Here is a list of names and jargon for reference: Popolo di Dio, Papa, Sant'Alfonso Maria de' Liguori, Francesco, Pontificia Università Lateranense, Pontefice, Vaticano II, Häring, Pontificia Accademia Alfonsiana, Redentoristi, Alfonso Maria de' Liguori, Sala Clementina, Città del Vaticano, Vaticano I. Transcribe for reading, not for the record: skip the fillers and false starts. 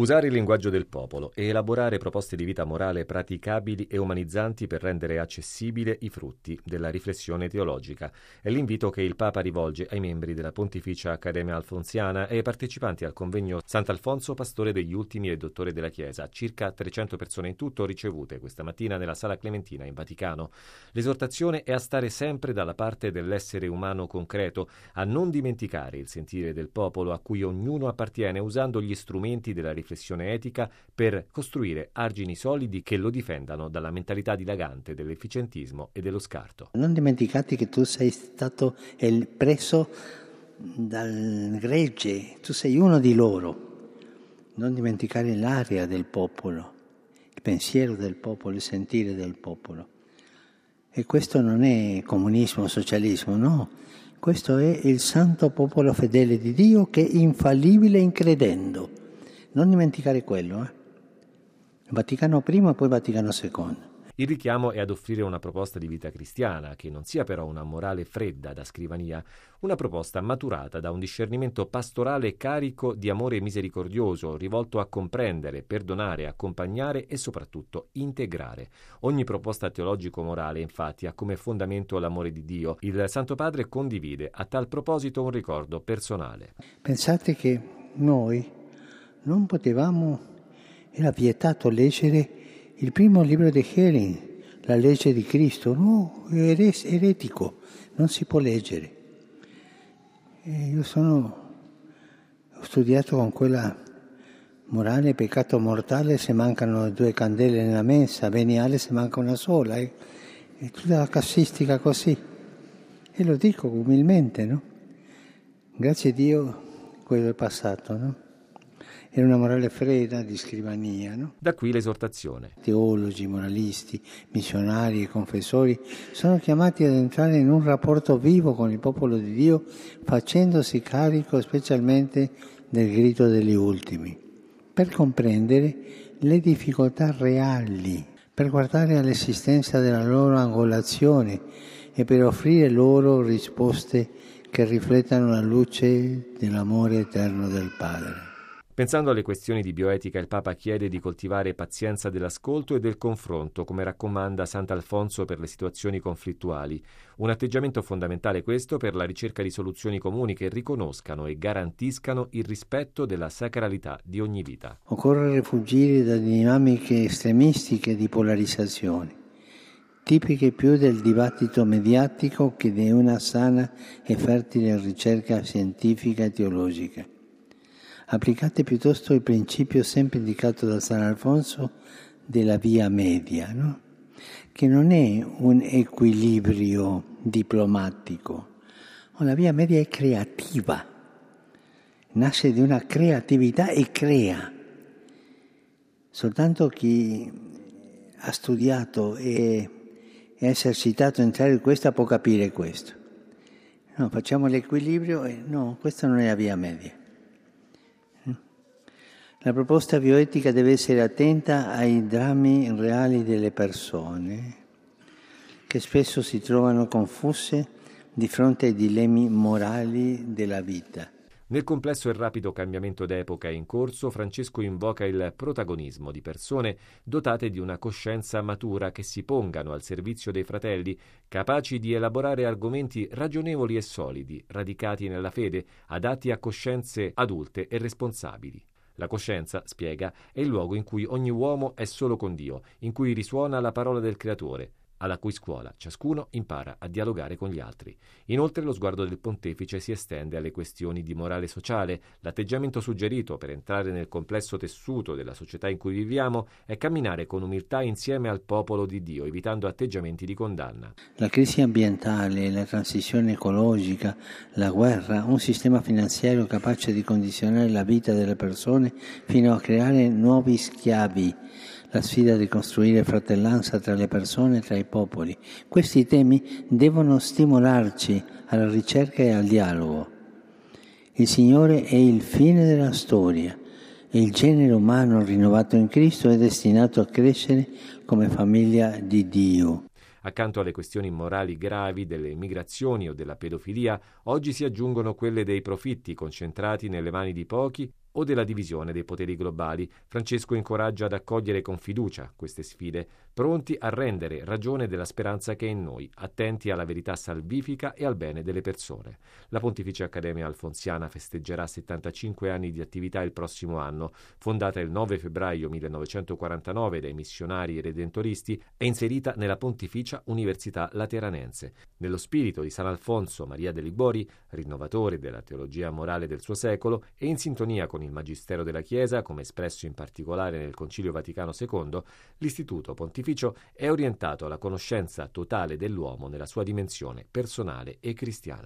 Usare il linguaggio del popolo e elaborare proposte di vita morale praticabili e umanizzanti per rendere accessibile i frutti della riflessione teologica è l'invito che il Papa rivolge ai membri della Pontificia Accademia Alfonsiana e ai partecipanti al convegno Sant'Alfonso, pastore degli ultimi e dottore della Chiesa, circa 300 persone in tutto ricevute questa mattina nella Sala Clementina in Vaticano. L'esortazione è a stare sempre dalla parte dell'essere umano concreto, a non dimenticare il sentire del popolo a cui ognuno appartiene, usando gli strumenti della riflessione etica per costruire argini solidi che lo difendano dalla mentalità dilagante dell'efficientismo e dello scarto. Non dimenticate che tu sei stato preso dal gregge, tu sei uno di loro. Non dimenticare l'aria del popolo, il pensiero del popolo, il sentire del popolo. E questo non è comunismo, socialismo, no. Questo è il santo popolo fedele di Dio che è infallibile in credendo. Non dimenticare quello, Vaticano I e poi Vaticano II. Il richiamo è ad offrire una proposta di vita cristiana che non sia però una morale fredda da scrivania, una proposta maturata da un discernimento pastorale carico di amore misericordioso, rivolto a comprendere, perdonare, accompagnare e soprattutto integrare. Ogni proposta teologico-morale, infatti, ha come fondamento l'amore di Dio. Il Santo Padre condivide a tal proposito un ricordo personale. Pensate che noi non potevamo, era vietato leggere il primo libro di Häring, la legge di Cristo, no, è eretico, non si può leggere. E io ho studiato con quella morale, peccato mortale se mancano 2 candele nella mensa, veniale se manca una sola, e tutta la casistica così. E lo dico umilmente, no? Grazie a Dio quello è passato, no? È una morale fredda di scrivania, no? Da qui l'esortazione. Teologi, moralisti, missionari e confessori sono chiamati ad entrare in un rapporto vivo con il popolo di Dio, facendosi carico specialmente del grido degli ultimi, per comprendere le difficoltà reali, per guardare all'esistenza della loro angolazione e per offrire loro risposte che riflettano la luce dell'amore eterno del Padre. Pensando alle questioni di bioetica, il Papa chiede di coltivare pazienza dell'ascolto e del confronto, come raccomanda Sant'Alfonso per le situazioni conflittuali. Un atteggiamento fondamentale questo per la ricerca di soluzioni comuni che riconoscano e garantiscano il rispetto della sacralità di ogni vita. Occorre rifuggire da dinamiche estremistiche di polarizzazione, tipiche più del dibattito mediatico che di una sana e fertile ricerca scientifica e teologica. Applicate piuttosto il principio sempre indicato da Sant'Alfonso della via media, no? Che non è un equilibrio diplomatico. La via media è creativa, nasce di una creatività e crea. Soltanto chi ha studiato e ha esercitato entrare in questa può capire questo. No, facciamo l'equilibrio e no, questa non è la via media. La proposta bioetica deve essere attenta ai drammi reali delle persone, che spesso si trovano confuse di fronte ai dilemmi morali della vita. Nel complesso e rapido cambiamento d'epoca in corso, Francesco invoca il protagonismo di persone dotate di una coscienza matura che si pongano al servizio dei fratelli, capaci di elaborare argomenti ragionevoli e solidi, radicati nella fede, adatti a coscienze adulte e responsabili. La coscienza, spiega, è il luogo in cui ogni uomo è solo con Dio, in cui risuona la parola del Creatore, alla cui scuola ciascuno impara a dialogare con gli altri. Inoltre lo sguardo del Pontefice si estende alle questioni di morale sociale. L'atteggiamento suggerito per entrare nel complesso tessuto della società in cui viviamo è camminare con umiltà insieme al popolo di Dio, evitando atteggiamenti di condanna. La crisi ambientale, la transizione ecologica, la guerra, un sistema finanziario capace di condizionare la vita delle persone fino a creare nuovi schiavi, la sfida di costruire fratellanza tra le persone e tra i popoli. Questi temi devono stimolarci alla ricerca e al dialogo. Il Signore è il fine della storia e il genere umano rinnovato in Cristo è destinato a crescere come famiglia di Dio. Accanto alle questioni morali gravi delle migrazioni o della pedofilia, oggi si aggiungono quelle dei profitti concentrati nelle mani di pochi o della divisione dei poteri globali. Francesco incoraggia ad accogliere con fiducia queste sfide, pronti a rendere ragione della speranza che è in noi, attenti alla verità salvifica e al bene delle persone. La Pontificia Accademia Alfonsiana festeggerà 75 anni di attività il prossimo anno. Fondata il 9 febbraio 1949 dai missionari redentoristi, è inserita nella Pontificia Università Lateranense. Nello spirito di Sant'Alfonso Maria de' Liguori, rinnovatore della teologia morale del suo secolo e in sintonia con il Magistero della Chiesa, come espresso in particolare nel Concilio Vaticano II, l'Istituto Pontificio è orientato alla conoscenza totale dell'uomo nella sua dimensione personale e cristiana.